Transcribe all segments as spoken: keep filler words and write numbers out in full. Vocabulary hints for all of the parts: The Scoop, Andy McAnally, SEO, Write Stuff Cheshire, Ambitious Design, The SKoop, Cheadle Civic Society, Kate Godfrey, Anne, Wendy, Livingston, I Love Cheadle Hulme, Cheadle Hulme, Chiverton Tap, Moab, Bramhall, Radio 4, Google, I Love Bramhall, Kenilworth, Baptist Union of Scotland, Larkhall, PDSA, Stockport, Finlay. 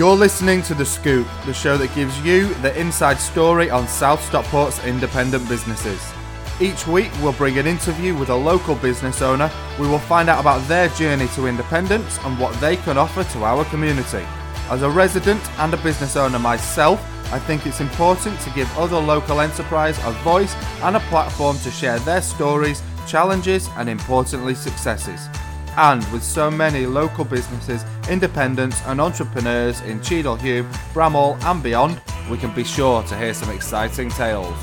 You're listening to The Scoop, the show that gives you the inside story on South Stockport's independent businesses. Each week we'll bring an interview with a local business owner. We will find out about their journey to independence and what they can offer to our community. As a resident and a business owner myself, I think it's important to give other local enterprise a voice and a platform to share their stories, challenges and importantly successes. And with so many local businesses, independents and entrepreneurs in Cheadle Hulme, Bramhall and beyond, we can be sure to hear some exciting tales.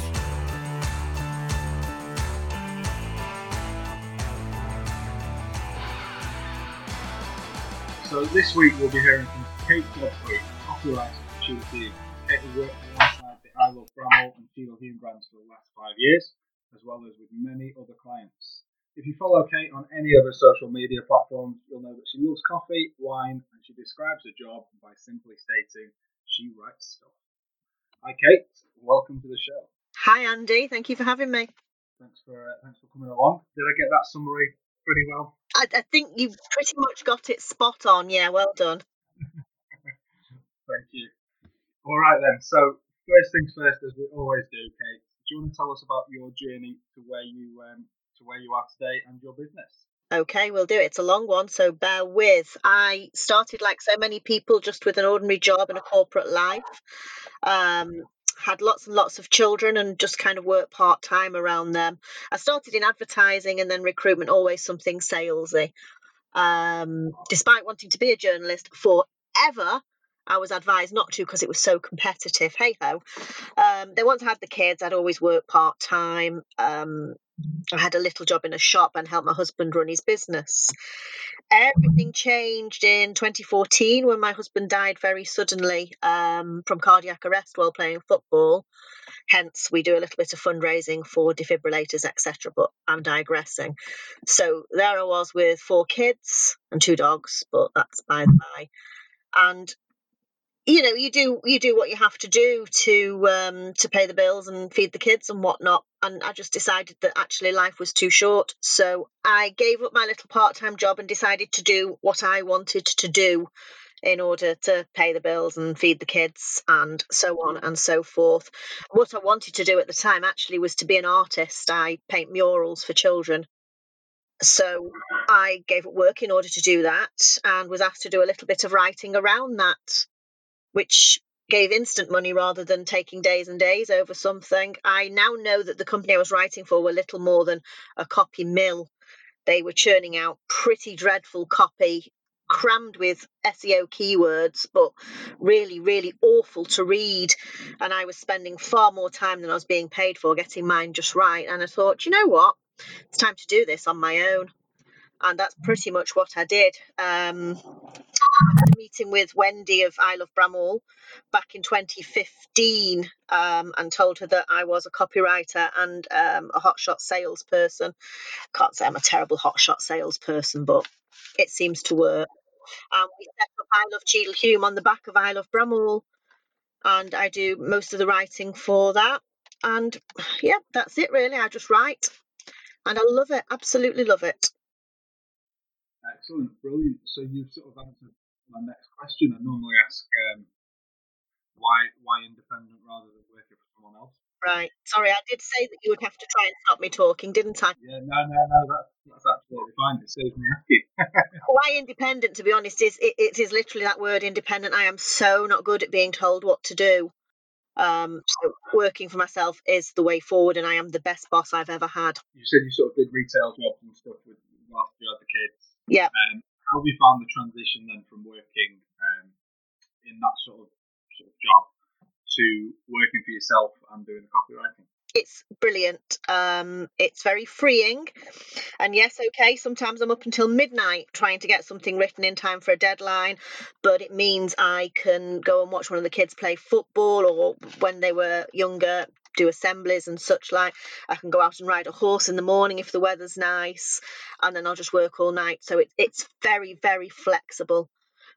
So this week we'll be hearing from Kate Godfrey, copywriter for Cheadle Hulme. Kate has worked alongside the I Love Bramhall and Cheadle Hulme brands for the last five years, as well as with many other clients. If you follow Kate on any other social media platforms, you'll know that she loves coffee, wine, and she describes her job by simply stating she writes stuff. Hi Kate, welcome to the show. Hi Andy, thank you for having me. Thanks for uh, thanks for coming along. Did I get that summary pretty well? I, I think you've pretty much got it spot on. Yeah, well done. Thank you. All right then. So first things first, as we always do, Kate. Do you want to tell us about your journey to where you um, to where you are today and your business? Okay, we'll do it. It's a long one, so bear with. I started like so many people, just with an ordinary job and a corporate life. Um, had lots and lots of children and just kind of worked part-time around them. I started in advertising and then recruitment, always something salesy. Um, despite wanting to be a journalist forever, I was advised not to because it was so competitive. Hey-ho. Um, then once I had the kids, I'd always work part-time. Um, I had a little job in a shop and helped my husband run his business. Everything changed in twenty fourteen when my husband died very suddenly um, from cardiac arrest while playing football. Hence, we do a little bit of fundraising for defibrillators, et cetera. But I'm digressing. So there I was with four kids and two dogs, but that's by the by. And you know, you do you do what you have to do to um, to pay the bills and feed the kids and whatnot. And I just decided that actually life was too short. So I gave up my little part-time job and decided to do what I wanted to do in order to pay the bills and feed the kids and so on and so forth. What I wanted to do at the time actually was to be an artist. I paint murals for children. So I gave up work in order to do that and was asked to do a little bit of writing around that, which gave instant money rather than taking days and days over something. I now know that the company I was writing for were little more than a copy mill. They were churning out pretty dreadful copy, crammed with S E O keywords, but really, really awful to read. And I was spending far more time than I was being paid for getting mine just right. And I thought, you know what? It's time to do this on my own. And that's pretty much what I did. Um, I had a meeting with Wendy of I Love Bramhall back in twenty fifteen um, and told her that I was a copywriter and um, a hotshot salesperson. Can't say I'm a terrible hotshot salesperson, but it seems to work. Um, we set up I Love Cheadle Hulme on the back of I Love Bramhall, and I do most of the writing for that. And yeah, that's it really. I just write and I love it, absolutely love it. Excellent, brilliant. So you've sort of answered my next question. I normally ask um, why why independent rather than working for someone else. Right. Sorry, I did say that you would have to try and stop me talking, didn't I? Yeah, no, no, no, that's, that's absolutely fine. It saves me asking. Why independent, to be honest, is it, it is literally that word independent. I am so not good at being told what to do. Um, so working for myself is the way forward, and I am the best boss I've ever had. You said you sort of did retail jobs and stuff with whilst you had the kids. Yeah. Um, how have you found the transition then from working um, in that sort of, sort of job to working for yourself and doing the copywriting? It's brilliant. Um, it's very freeing. And yes, okay, sometimes I'm up until midnight trying to get something written in time for a deadline, but it means I can go and watch one of the kids play football, or when they were younger, do assemblies and such like. I can go out and ride a horse in the morning if the weather's nice, and then I'll just work all night. So it, it's very, very flexible,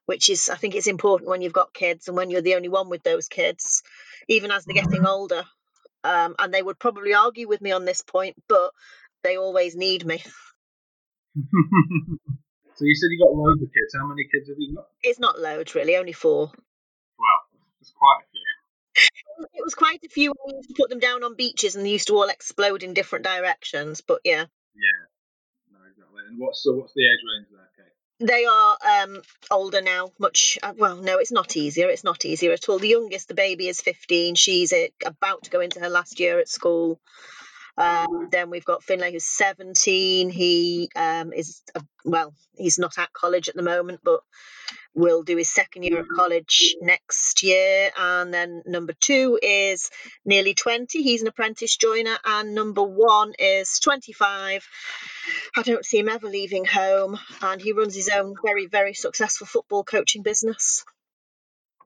which is, I think it's important when you've got kids and when you're the only one with those kids, even as they're getting older. Um, and they would probably argue with me on this point, but they always need me. So you said you got loads of kids. How many kids have you got? It's not loads, really, only four. There's quite a few. It was quite a few. We used to put them down on beaches and they used to all explode in different directions, but yeah. Yeah, no, exactly. And what's, so what's the age range there, Kate? They are um, older now, much, uh, well, no, it's not easier. It's not easier at all. The youngest, the baby, is fifteen. She's uh, about to go into her last year at school. Um, then we've got Finlay, who's seventeen. He um, is, uh, well, he's not at college at the moment, but will do his second year of college next year. And then number two is nearly twenty. He's an apprentice joiner. And number one is twenty-five. I don't see him ever leaving home. And he runs his own very, very successful football coaching business.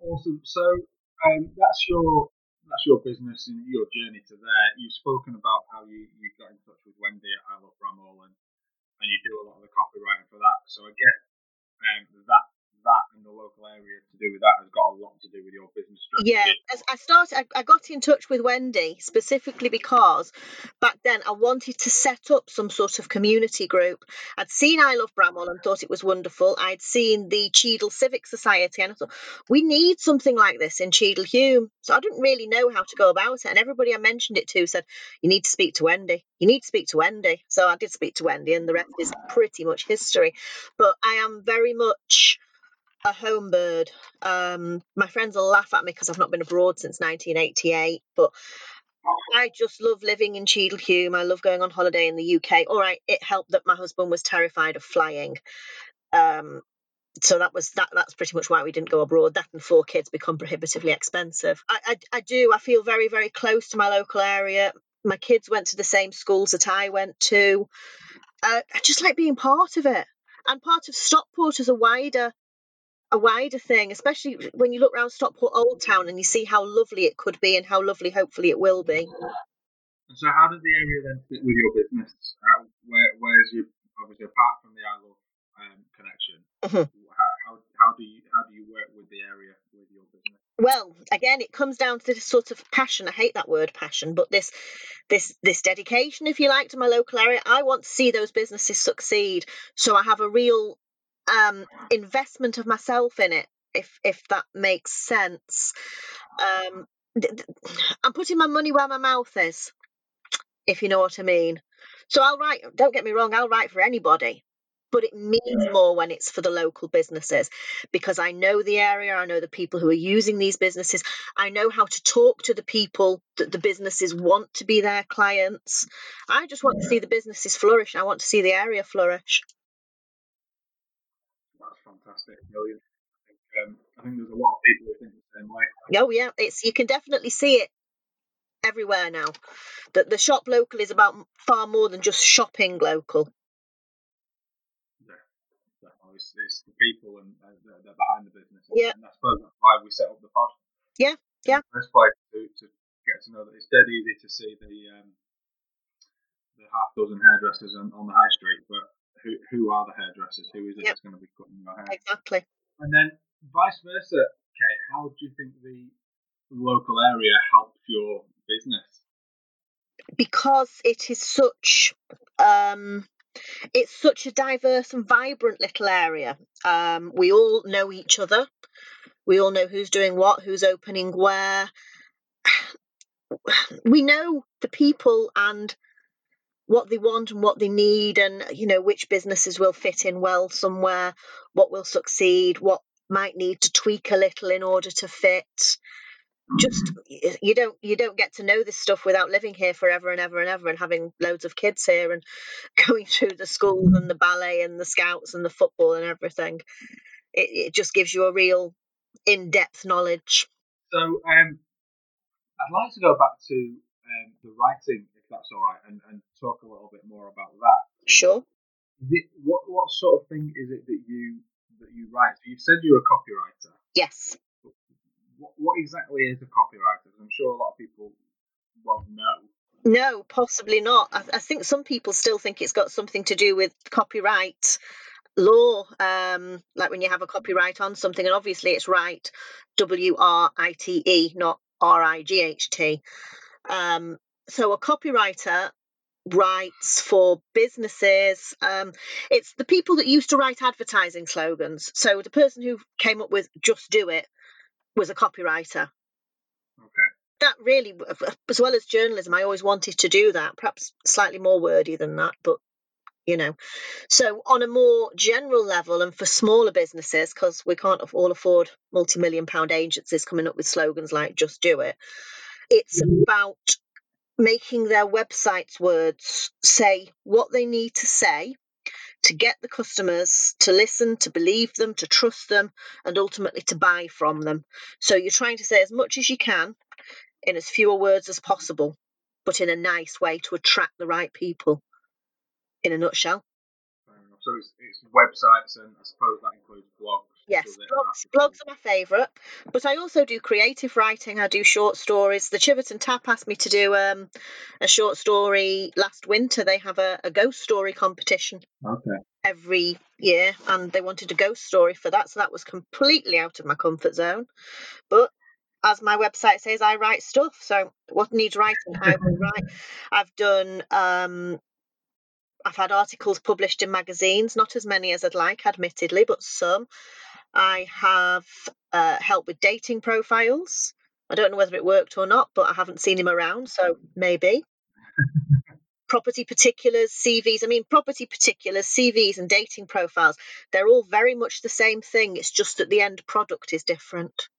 Awesome. So um, that's your... That's your business and your journey to there. You've spoken about how you, you got in touch with Wendy at I Love Bramhall, and, and you do a lot of the copywriting for that. So again, um, that that and the local area to do with that has got a lot to do with your business strategy. Yeah, as I started, I, I got in touch with Wendy specifically because back then I wanted to set up some sort of community group. I'd seen I Love Bramhall and thought it was wonderful. I'd seen the Cheadle Civic Society and I thought, we need something like this in Cheadle Hulme. So I didn't really know how to go about it. And everybody I mentioned it to said, you need to speak to Wendy. You need to speak to Wendy. So I did speak to Wendy and the rest is pretty much history. But I am very much a home bird. Um, my friends will laugh at me because I've not been abroad since nineteen eighty-eight, but I just love living in Cheadle Hulme. I love going on holiday in the U K. All right, it helped that my husband was terrified of flying. Um, so that was that. That's pretty much why we didn't go abroad. That and four kids become prohibitively expensive. I, I, I do. I feel very, very close to my local area. My kids went to the same schools that I went to. Uh, I just like being part of it and part of Stockport as a wider a wider thing, especially when you look around Stockport Old Town and you see how lovely it could be and how lovely hopefully it will be. And so how does the area then fit with your business? How, where, where's your, obviously apart from the I Love um, connection, uh-huh. how, how, how do you how do you work with the area with your business? Well, again, it comes down to this sort of passion. I hate that word passion, but this this this dedication, if you like, to my local area. I want to see those businesses succeed, so I have a real Um, investment of myself in it, if if that makes sense. Um, th- th- I'm putting my money where my mouth is, if you know what I mean. So I'll write, don't get me wrong, I'll write for anybody, but it means more when it's for the local businesses because I know the area, I know the people who are using these businesses, I know how to talk to the people that the businesses want to be their clients. I just want to see the businesses flourish. I want to see the area flourish. Fantastic, brilliant. I think, um, I think there's a lot of people who think the same way. Oh yeah, it's you can definitely see it everywhere now. That the shop local is about far more than just shopping local. Yeah, definitely. It's, it's the people and uh, they're, they're behind the business. Yeah, and I suppose that's why we set up the pod. Yeah, yeah. First place to, to get to know that it's dead easy to see the um, the half dozen hairdressers on, on the high street, but. Who, who are the hairdressers? Who is it yep. that's going to be cutting your hair? Exactly. And then vice versa, Kate, how do you think the local area helps your business? Because it is such, um, it's such a diverse and vibrant little area. Um, we all know each other. We all know who's doing what, who's opening where. We know the people and what they want and what they need and, you know, which businesses will fit in well somewhere, what will succeed, what might need to tweak a little in order to fit. Just, you don't you don't get to know this stuff without living here forever and ever and ever and having loads of kids here and going through the schools and the ballet and the scouts and the football and everything. It, it just gives you a real in-depth knowledge. So um, I'd like to go back to um, the writing, if that's all right, and, and talk a little bit more about that. Sure. Is it, what what sort of thing is it that you that you write? So you've said you're a copywriter. Yes. What what exactly is a copywriter? Because I'm sure a lot of people won't know. No, possibly not. I, I think some people still think it's got something to do with copyright law, um, like when you have a copyright on something, and obviously it's right, W R I T E, not R I G H T. Um, so a copywriter writes for businesses. Um, it's the people that used to write advertising slogans. So the person who came up with "Just Do It" was a copywriter. Okay. That really, as well as journalism, I always wanted to do that, perhaps slightly more wordy than that, but, you know. So on a more general level and for smaller businesses, because we can't all afford multi-million pound agencies coming up with slogans like just do it, it's about making their website's words say what they need to say to get the customers to listen, to believe them, to trust them, and ultimately to buy from them. So you're trying to say as much as you can in as fewer words as possible, but in a nice way to attract the right people, in a nutshell. Fair enough. So it's, it's websites, and I suppose that includes blogs. Yes, blogs, blogs are my favourite, but I also do creative writing. I do short stories. The Chiverton Tap asked me to do um, a short story last winter. They have a, a ghost story competition okay. every year, and they wanted a ghost story for that, so that was completely out of my comfort zone. But as my website says, I write stuff, so what needs writing, I will write. I've done... Um, I've had articles published in magazines, not as many as I'd like, admittedly, but some. I have uh, helped with dating profiles. I don't know whether it worked or not, but I haven't seen him around, so maybe. Property particulars, C Vs. I mean, property particulars, C Vs and dating profiles, they're all very much the same thing. It's just that the end product is different.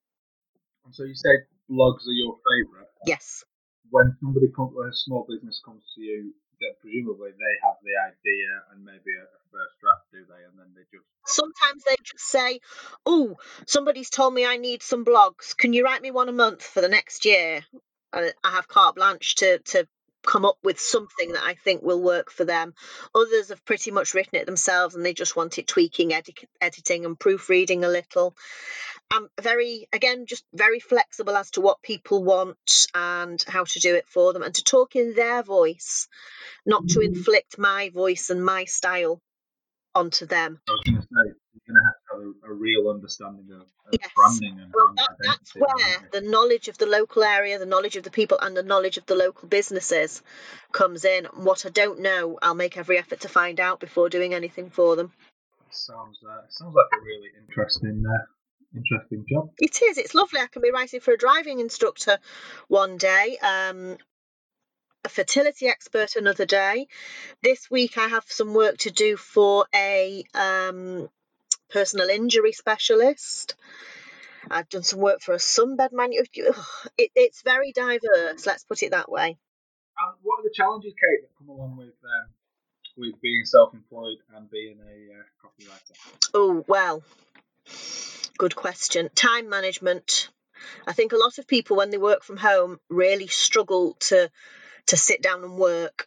And so you say blogs are your favourite? Yes. When somebody, comes, when a small business comes to you, that presumably they have the idea and maybe a first draft, do they? And then they just... Sometimes they just say, oh, somebody's told me I need some blogs. Can you write me one a month for the next year? I have carte blanche to, to come up with something that I think will work for them. Others have pretty much written it themselves and they just want it tweaking, edit, editing and proofreading a little. I'm very, again, just very flexible as to what people want and how to do it for them and to talk in their voice, not to inflict my voice and my style onto them. I was going to say, you're going to have to have a, a real understanding of, of yes. branding. And well, that, that's where the knowledge of the local area, the knowledge of the people and the knowledge of the local businesses comes in. What I don't know, I'll make every effort to find out before doing anything for them. It sounds, uh, it sounds like a really interesting... Uh, Interesting job. It is. It's lovely. I can be writing for a driving instructor one day, um, a fertility expert another day. This week I have some work to do for a um, personal injury specialist. I've done some work for a sunbed manufacturer. It, it's very diverse, let's put it that way. And what are the challenges, Kate, that come along with um, with being self-employed and being a uh, copywriter? Oh, well... Good question. Time management. I think a lot of people, when they work from home, really struggle to to sit down and work.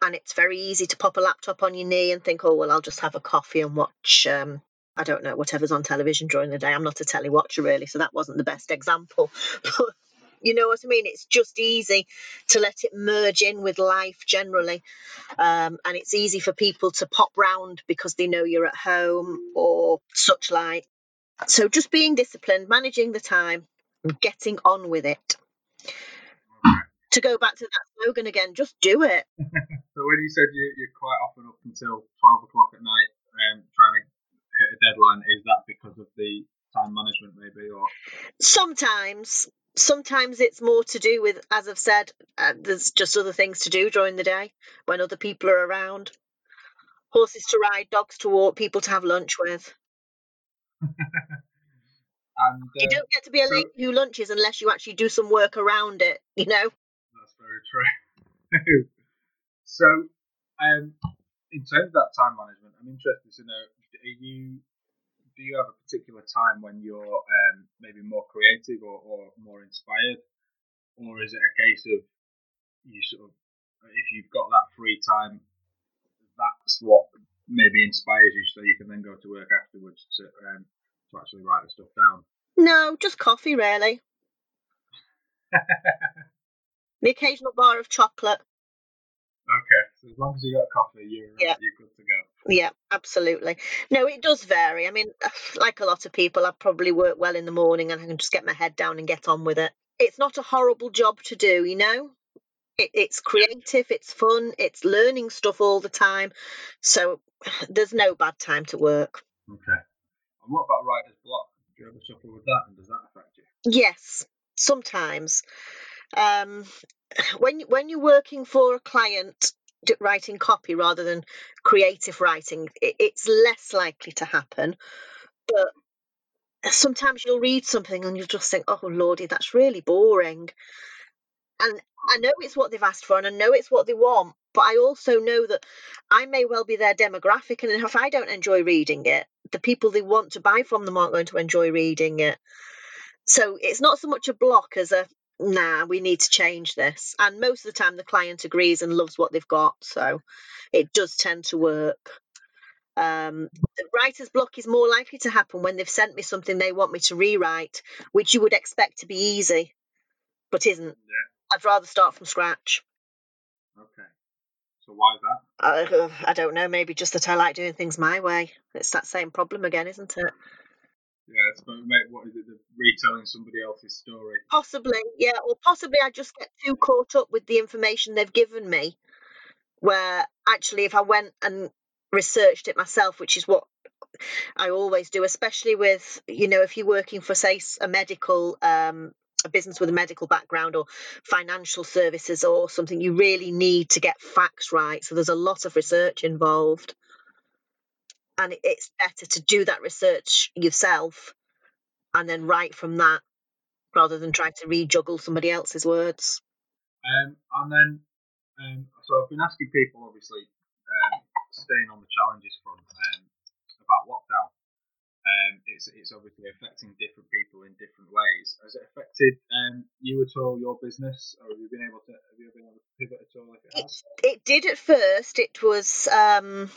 And it's very easy to pop a laptop on your knee and think, oh, well, I'll just have a coffee and watch, um, I don't know, whatever's on television during the day. I'm not a telewatcher, really, so that wasn't the best example. But you know what I mean? It's just easy to let it merge in with life generally. Um, and it's easy for people to pop round because they know you're at home or such like. So just being disciplined, managing the time, and getting on with it. To go back to that slogan again, just do it. So when you said you, you're quite often up until twelve o'clock at night um, trying to hit a deadline, is that because of the time management maybe? Or Sometimes. Sometimes it's more to do with, as I've said, uh, there's just other things to do during the day when other people are around. Horses to ride, dogs to walk, people to have lunch with. And, uh, you don't get to be a lady who lunches unless you actually do some work around it, you know? That's very true. So, um, in terms of that time management, I'm interested to know, are you... do you have a particular time when you're um, maybe more creative or, or more inspired? Or is it a case of you sort of, if you've got that free time, that's what maybe inspires you so you can then go to work afterwards to, um, to actually write the stuff down? No, just coffee, really. The occasional bar of chocolate. Okay, so as long as you got coffee, you're, yeah. you're good to go. Yeah, absolutely. No, it does vary. I mean, like a lot of people, I probably work well in the morning and I can just get my head down and get on with it. It's not a horrible job to do, you know? It, it's creative, it's fun, it's learning stuff all the time. So there's no bad time to work. Okay. And what about writer's block? Do you ever suffer with that and does that affect Yes, sometimes. Um, when when you're working for a client, writing copy rather than creative writing, it, it's less likely to happen. But sometimes you'll read something and you'll just think, oh, Lordy, that's really boring. And I know it's what they've asked for and I know it's what they want, but I also know that I may well be their demographic. And if I don't enjoy reading it, the people they want to buy from them aren't going to enjoy reading it. So it's not so much a block as a, nah, we need to change this. And most of the time the client agrees and loves what they've got. So it does tend to work. Um, the writer's block is more likely to happen when they've sent me something they want me to rewrite, which you would expect to be easy, but isn't. Yeah. I'd rather start from scratch. Okay. So why is that? Uh, I don't know. Maybe just that I like doing things my way. It's that same problem again, isn't it? Yeah, it's going to make, what is it, the retelling somebody else's story? Possibly, yeah, or possibly I just get too caught up with the information they've given me, where actually if I went and researched it myself, which is what I always do, especially with, you know, if you're working for, say, a medical, um, a business with a medical background or financial services or something, you really need to get facts right. So there's a lot of research involved. And it's better to do that research yourself and then write from that rather than try to rejuggle somebody else's words. Um, and then, um, so I've been asking people, obviously, um, staying on the challenges front, um, about lockdown. Um, it's it's obviously affecting different people in different ways. Has it affected um, you at all, your business, or have you been able to have you been able to pivot at all? If it, it has, it did at first. It was. Um...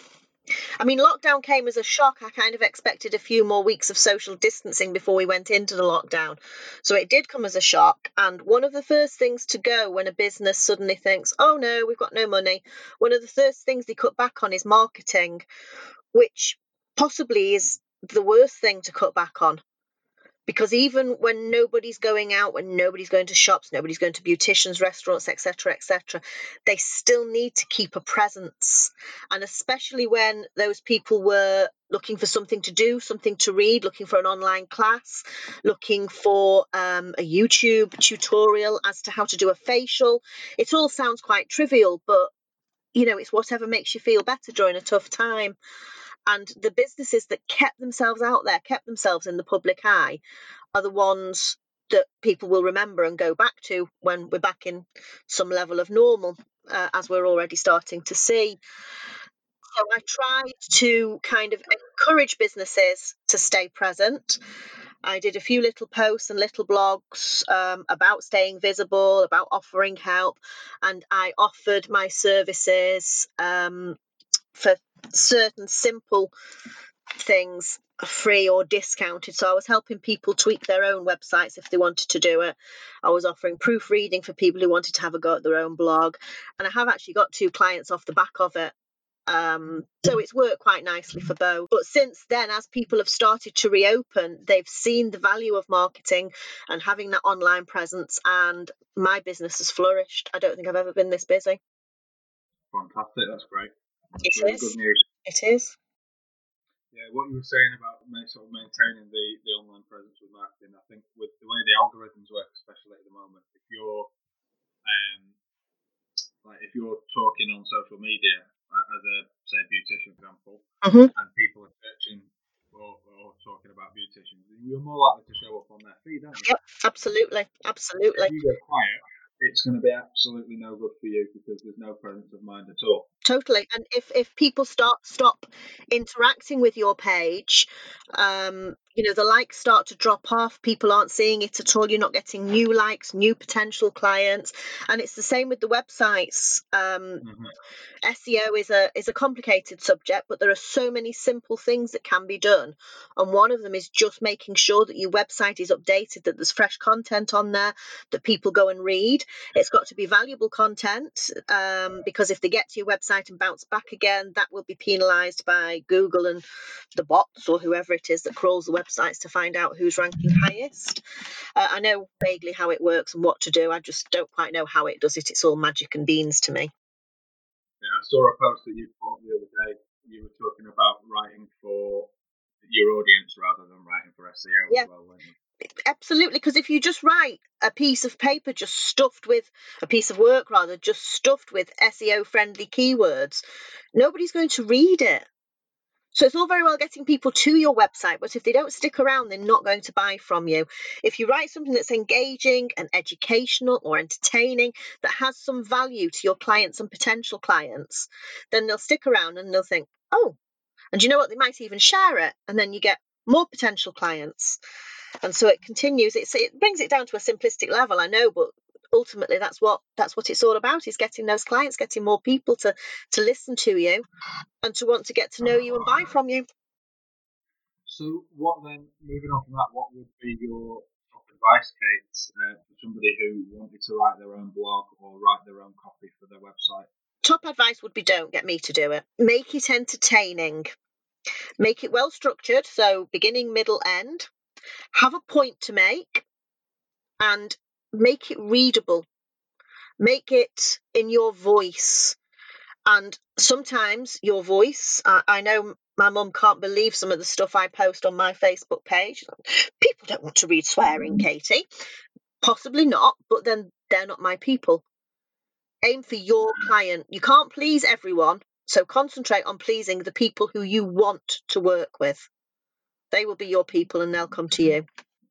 I mean, lockdown came as a shock. I kind of expected a few more weeks of social distancing before we went into the lockdown. So it did come as a shock. And one of the first things to go when a business suddenly thinks, oh, no, we've got no money, one of the first things they cut back on is marketing, which possibly is the worst thing to cut back on. Because even when nobody's going out, when nobody's going to shops, nobody's going to beauticians, restaurants, et cetera, et cetera, they still need to keep a presence. And especially when those people were looking for something to do, something to read, looking for an online class, looking for um, a YouTube tutorial as to how to do a facial. It all sounds quite trivial, but, you know, it's whatever makes you feel better during a tough time. And the businesses that kept themselves out there, kept themselves in the public eye, are the ones that people will remember and go back to when we're back in some level of normal, uh, as we're already starting to see. So I tried to kind of encourage businesses to stay present. I did a few little posts and little blogs um, about staying visible, about offering help, and I offered my services um, for certain simple things free or discounted. So I was helping people tweak their own websites if they wanted to do it. I was offering proofreading for people who wanted to have a go at their own blog. And I have actually got two clients off the back of it. Um, so it's worked quite nicely for both. But since then, as people have started to reopen, they've seen the value of marketing and having that online presence. And my business has flourished. I don't think I've ever been this busy. Fantastic. That's great. It really is. Good news. It is. Yeah, what you were saying about sort of maintaining the, the online presence with marketing, I think with the way the algorithms work, especially at the moment, if you're um, like if you're talking on social media like as a say beautician, for example, mm-hmm. and people are searching or, or talking about beauticians, you're more likely to show up on their feed, aren't you? Yep, absolutely, absolutely. If you go quiet, it's going to be absolutely no good for you because there's no presence of mind at all. Totally. And if, if people start stop interacting with your page, um, you know, the likes start to drop off. People aren't seeing it at all. You're not getting new likes, new potential clients. And it's the same with the websites. Um, mm-hmm. S E O is a is a complicated subject, but there are so many simple things that can be done. And one of them is just making sure that your website is updated, that there's fresh content on there, that people go and read. It's got to be valuable content, um, because if they get to your website and bounce back again, that will be penalised by Google and the bots or whoever it is that crawls the website. Websites to find out who's ranking highest. Uh, I know vaguely how it works and what to do. I just don't quite know how it does it. It's all magic and beans to me. Yeah, I saw a post that you put the other day. You were talking about writing for your audience rather than writing for S E O. Yeah. As well, weren't you? Absolutely, because if you just write a piece of paper just stuffed with, a piece of work rather, just stuffed with S E O-friendly keywords, nobody's going to read it. So it's all very well getting people to your website, but if they don't stick around, they're not going to buy from you. If you write something that's engaging and educational or entertaining, that has some value to your clients and potential clients, then they'll stick around and they'll think, oh, and you know what? They might even share it, and then you get more potential clients. And so it continues. It's, it brings it down to a simplistic level, I know, but ultimately that's what that's what it's all about, is getting those clients, getting more people to to listen to you and to want to get to know you and buy from you. So what then, moving on from that, what would be your top advice, Kate, uh, for somebody who wanted to write their own blog or write their own copy for their website? Top advice would be, don't get me to do it. Make it entertaining. Make it well structured, so beginning, middle, end. Have a point to make and make it readable. Make it in your voice. And sometimes your voice, I, I know my mum can't believe some of the stuff I post on my Facebook page. People don't want to read swearing, Katie. Possibly not, but then they're not my people. Aim for your client. You can't please everyone, so concentrate on pleasing the people who you want to work with. They will be your people and they'll come to you.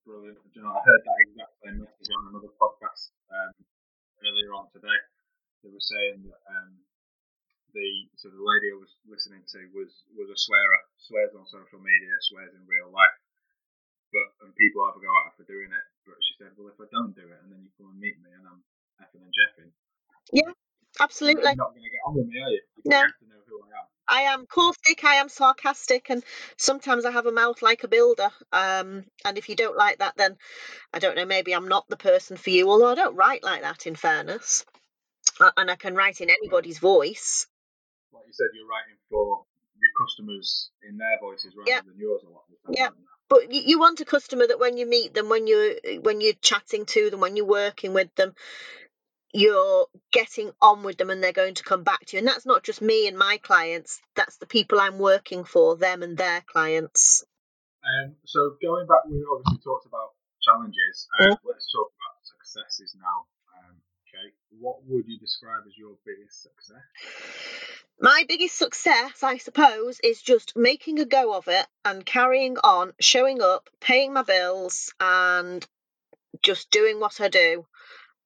Brilliant. You know, I heard that exact same message on another podcast um, earlier on today. They were saying that um, the so the lady I was listening to was, was a swearer, swears on social media, swears in real life. But and people either go out for doing it, but she said, well, if I don't do it, and then you come and meet me and I'm effing and jeffing. Yeah, absolutely. You're not going to get on with me, are you? You're no. Have to know who I am. I am caustic, I am sarcastic, and sometimes I have a mouth like a builder. Um, and if you don't like that, then I don't know, maybe I'm not the person for you, although I don't write like that, in fairness. And I can write in anybody's voice. Like you said, you're writing for your customers in their voices rather yeah. than yours a lot of the time. Yeah, but you want a customer that when you meet them, when you're, when you're chatting to them, when you're working with them, you're getting on with them and they're going to come back to you. And that's not just me and my clients, that's the people I'm working for, them and their clients. Um, so going back, we obviously talked about challenges. Uh, yeah. Let's talk about successes now. Um, okay, what would you describe as your biggest success? My biggest success, I suppose, is just making a go of it and carrying on, showing up, paying my bills and just doing what I do.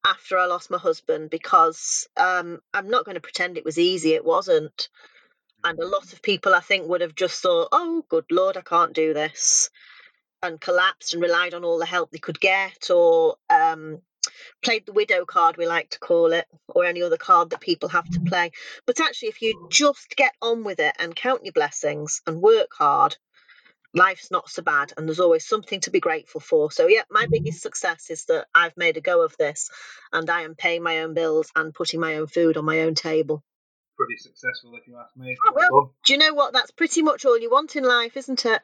After I lost my husband, because um, I'm not going to pretend it was easy. It wasn't. And a lot of people, I think, would have just thought, oh, good Lord, I can't do this, and collapsed and relied on all the help they could get, or um, played the widow card, we like to call it, or any other card that people have to play. But actually, if you just get on with it and count your blessings and work hard, life's not so bad, and there's always something to be grateful for. So yeah, my biggest success is that I've made a go of this and I am paying my own bills and putting my own food on my own table. Pretty successful, if you ask me. Oh, well, do you know what? That's pretty much all you want in life, isn't it?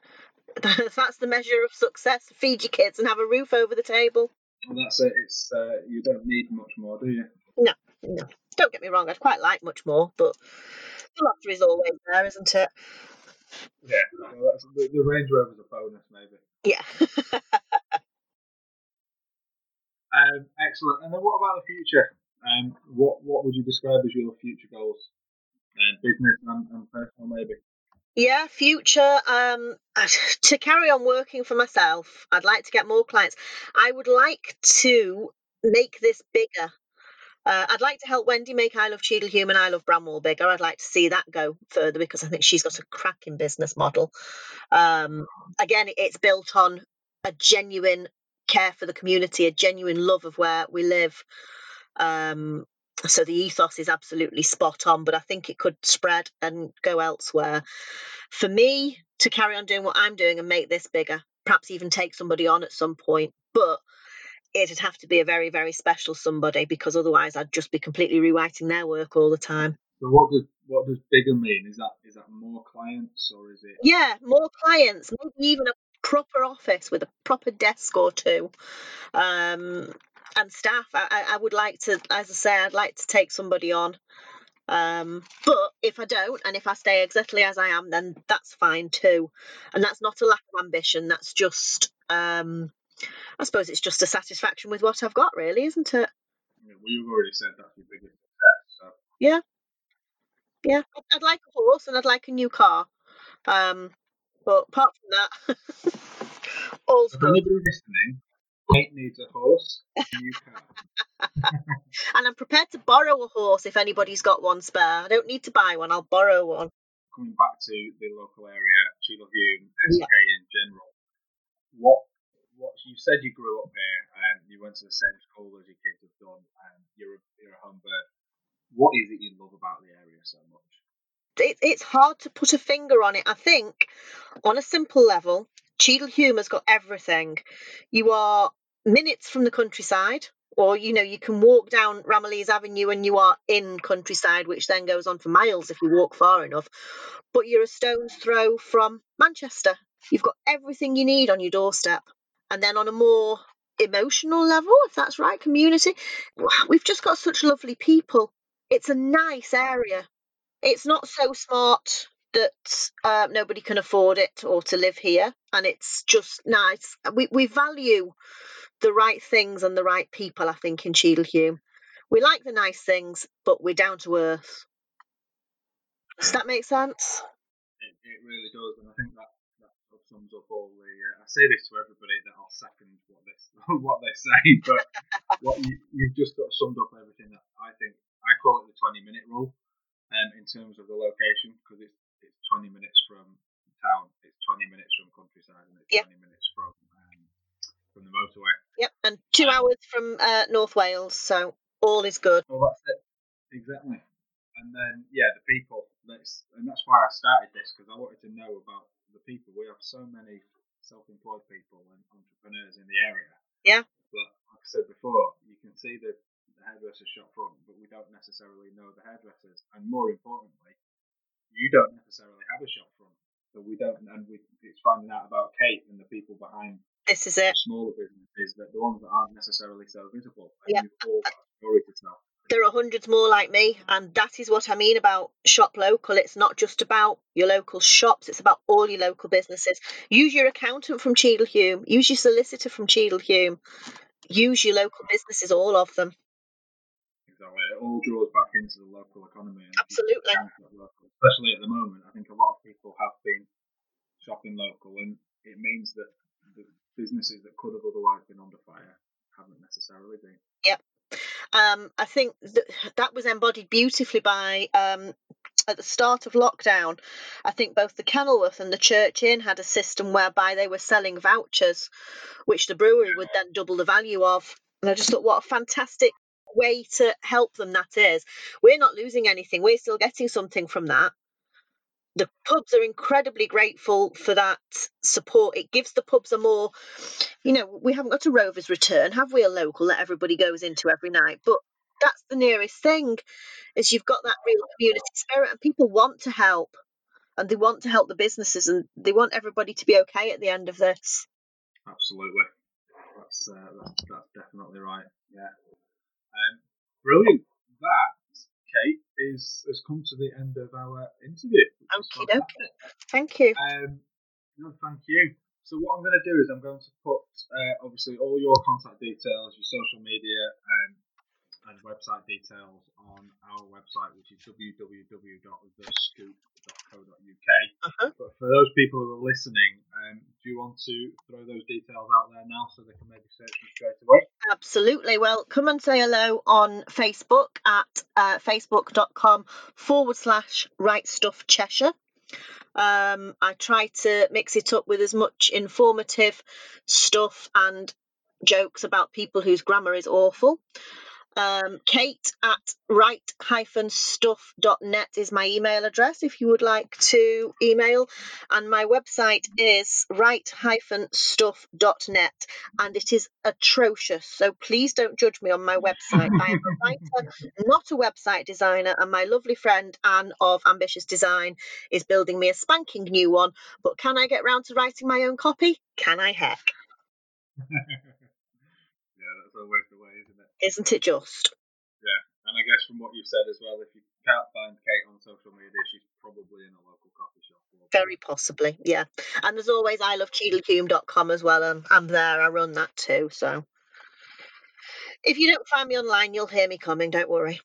That's the measure of success. Feed your kids and have a roof over the table. Well, that's it. It's uh, you don't need much more, do you? No, no. Don't get me wrong, I'd quite like much more, but the lottery is always there, isn't it? Yeah, well, that's, the, the Range Rover's a bonus, maybe. Yeah. um, excellent. And then, what about the future? Um, what what would you describe as your future goals, um, business and, and personal, maybe? Yeah, future. Um, to carry on working for myself, I'd like to get more clients. I would like to make this bigger. Uh, I'd like to help Wendy make I Love Cheadle Hulme and I Love Bramhall bigger. I'd like to see that go further because I think she's got a cracking business model. Um, again, it's built on a genuine care for the community, a genuine love of where we live. Um, so the ethos is absolutely spot on, but I think it could spread and go elsewhere. For me to carry on doing what I'm doing and make this bigger, perhaps even take somebody on at some point, but it'd have to be a very, very special somebody, because otherwise I'd just be completely rewriting their work all the time. So what does what does bigger mean? Is that is that more clients, or is it? Yeah, more clients, maybe even a proper office with a proper desk or two, um, and staff. I, I would like to, as I say, I'd like to take somebody on. Um, but if I don't, and if I stay exactly as I am, then that's fine too. And that's not a lack of ambition. That's just. Um, I suppose it's just a satisfaction with what I've got, really, isn't it? Yeah, well, you've already said that's your biggest success. So. Yeah. Yeah. I'd like a horse and I'd like a new car. Um, but apart from that, all's good. Anybody listening, Kate needs a horse and a new car. And I'm prepared to borrow a horse if anybody's got one spare. I don't need to buy one. I'll borrow one. Coming back to the local area, Cheadle Hulme, S K yeah. in general, what... What, you said you grew up here, and um, you went to the same school as your kids have done, and you're a, you're a home bird. What is it you love about the area so much? It, it's hard to put a finger on it. I think, on a simple level, Cheadle Hulme has got everything. You are minutes from the countryside, or, you know, you can walk down Ramillies Avenue and you are in countryside, which then goes on for miles if you walk far enough. But you're a stone's throw from Manchester. You've got everything you need on your doorstep. And then on a more emotional level, if that's right, community, we've just got such lovely people. It's a nice area. It's not so smart that uh, nobody can afford it or to live here. And it's just nice. We we value the right things and the right people, I think, in Cheadle Hulme. We like the nice things, but we're down to earth. Does that make sense? It, it really does. And I think that sums up all the. Uh, I say this to everybody that I'll second what they what they say, but what you, you've just got summed up everything that I think. I call it the twenty-minute rule, um, in terms of the location, because it's it's twenty minutes from town, it's twenty minutes from countryside, and it's yep. twenty minutes from um, from the motorway. Yep, and two um, hours from uh, North Wales, so all is good. Well, that's it, exactly. And then yeah, the people. That's and that's why I started this, because I wanted to know about. The people. We have so many self-employed people and entrepreneurs in the area. Yeah. But like I said before, you can see the, the hairdresser's shop front, but we don't necessarily know the hairdressers. And more importantly, you don't necessarily have a shop front. So we don't, and we, it's finding out about Kate and the people behind this is it. The smaller businesses, that the ones that aren't necessarily so visible. And yeah. You've all got a story to tell. There are hundreds more like me, and that is what I mean about shop local. It's not just about your local shops, it's about all your local businesses. Use your accountant from Cheadle Hulme, use your solicitor from Cheadle Hulme, use your local businesses, all of them. Exactly. It all draws back into the local economy. And absolutely. Local. Especially at the moment, I think a lot of people have been shopping local, and it means that the businesses that could have otherwise been under fire haven't necessarily been. Yep. Um, I think th- that was embodied beautifully by, um, at the start of lockdown, I think both the Kenilworth and the Church Inn had a system whereby they were selling vouchers, which the brewery would then double the value of. And I just thought, what a fantastic way to help them that is. We're not losing anything. We're still getting something from that. The pubs are incredibly grateful for that support. It gives the pubs a more, you know, we haven't got a Rover's Return, have we, a local that everybody goes into every night? But that's the nearest thing, is you've got that real community spirit, and people want to help, and they want to help the businesses, and they want everybody to be okay at the end of this. Absolutely. That's, uh, that's, that's definitely right, yeah. Um, brilliant. That, Kate, is has come to the end of our interview. Okie dokie. Thank you. Um, no, thank you. So what I'm going to do is I'm going to put, uh, obviously, all your contact details, your social media um, and website details on our website, which is w w w dot the scoop dot co dot u k. Uh-huh. But for those people who are listening, um, do you want to throw those details out there now so they can maybe search them straight away? Absolutely. Well, come and say hello on Facebook at uh, facebook.com forward slash Write Stuff Cheshire. Um, I try to mix it up with as much informative stuff and jokes about people whose grammar is awful. Um, Kate at write dash stuff dot net is my email address if you would like to email, and my website is write dash stuff dot net, and it is atrocious, so please don't judge me on my website. I am a writer, not a website designer, and my lovely friend Anne of Ambitious Design is building me a spanking new one, but can I get round to writing my own copy? Can I heck? Yeah, that's always the way, isn't it? Isn't it just? Yeah, and I guess guess from what you've said as well, if you can't find Kate on social media, she's probably in a local coffee shop. Very possibly, yeah. And there's always I Love Cheadle Hulme dot com as well, and I'm there. I run that too. So if you don't find me online, you'll hear me coming. Don't worry.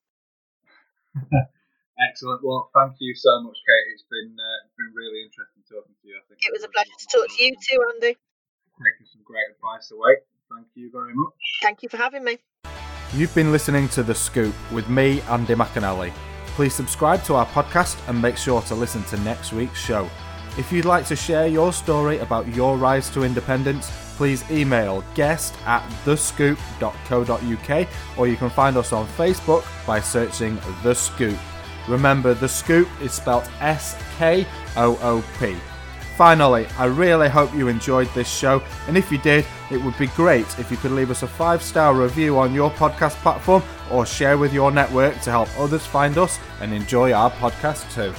Excellent. Well, thank you so much, Kate. It's been uh, been really interesting talking to you. I think it was a pleasure to talk to you too, Andy. Taking some great advice away. Thank you very much. Thank you for having me. You've been listening to The Scoop with me, Andy McAnally. Please subscribe to our podcast and make sure to listen to next week's show. If you'd like to share your story about your rise to independence, please email guest at the scoop dot co dot uk, or you can find us on Facebook by searching The Scoop. Remember, The Scoop is spelt S K O O P. Finally, I really hope you enjoyed this show, and if you did, it would be great if you could leave us a five-star review on your podcast platform or share with your network to help others find us and enjoy our podcast too.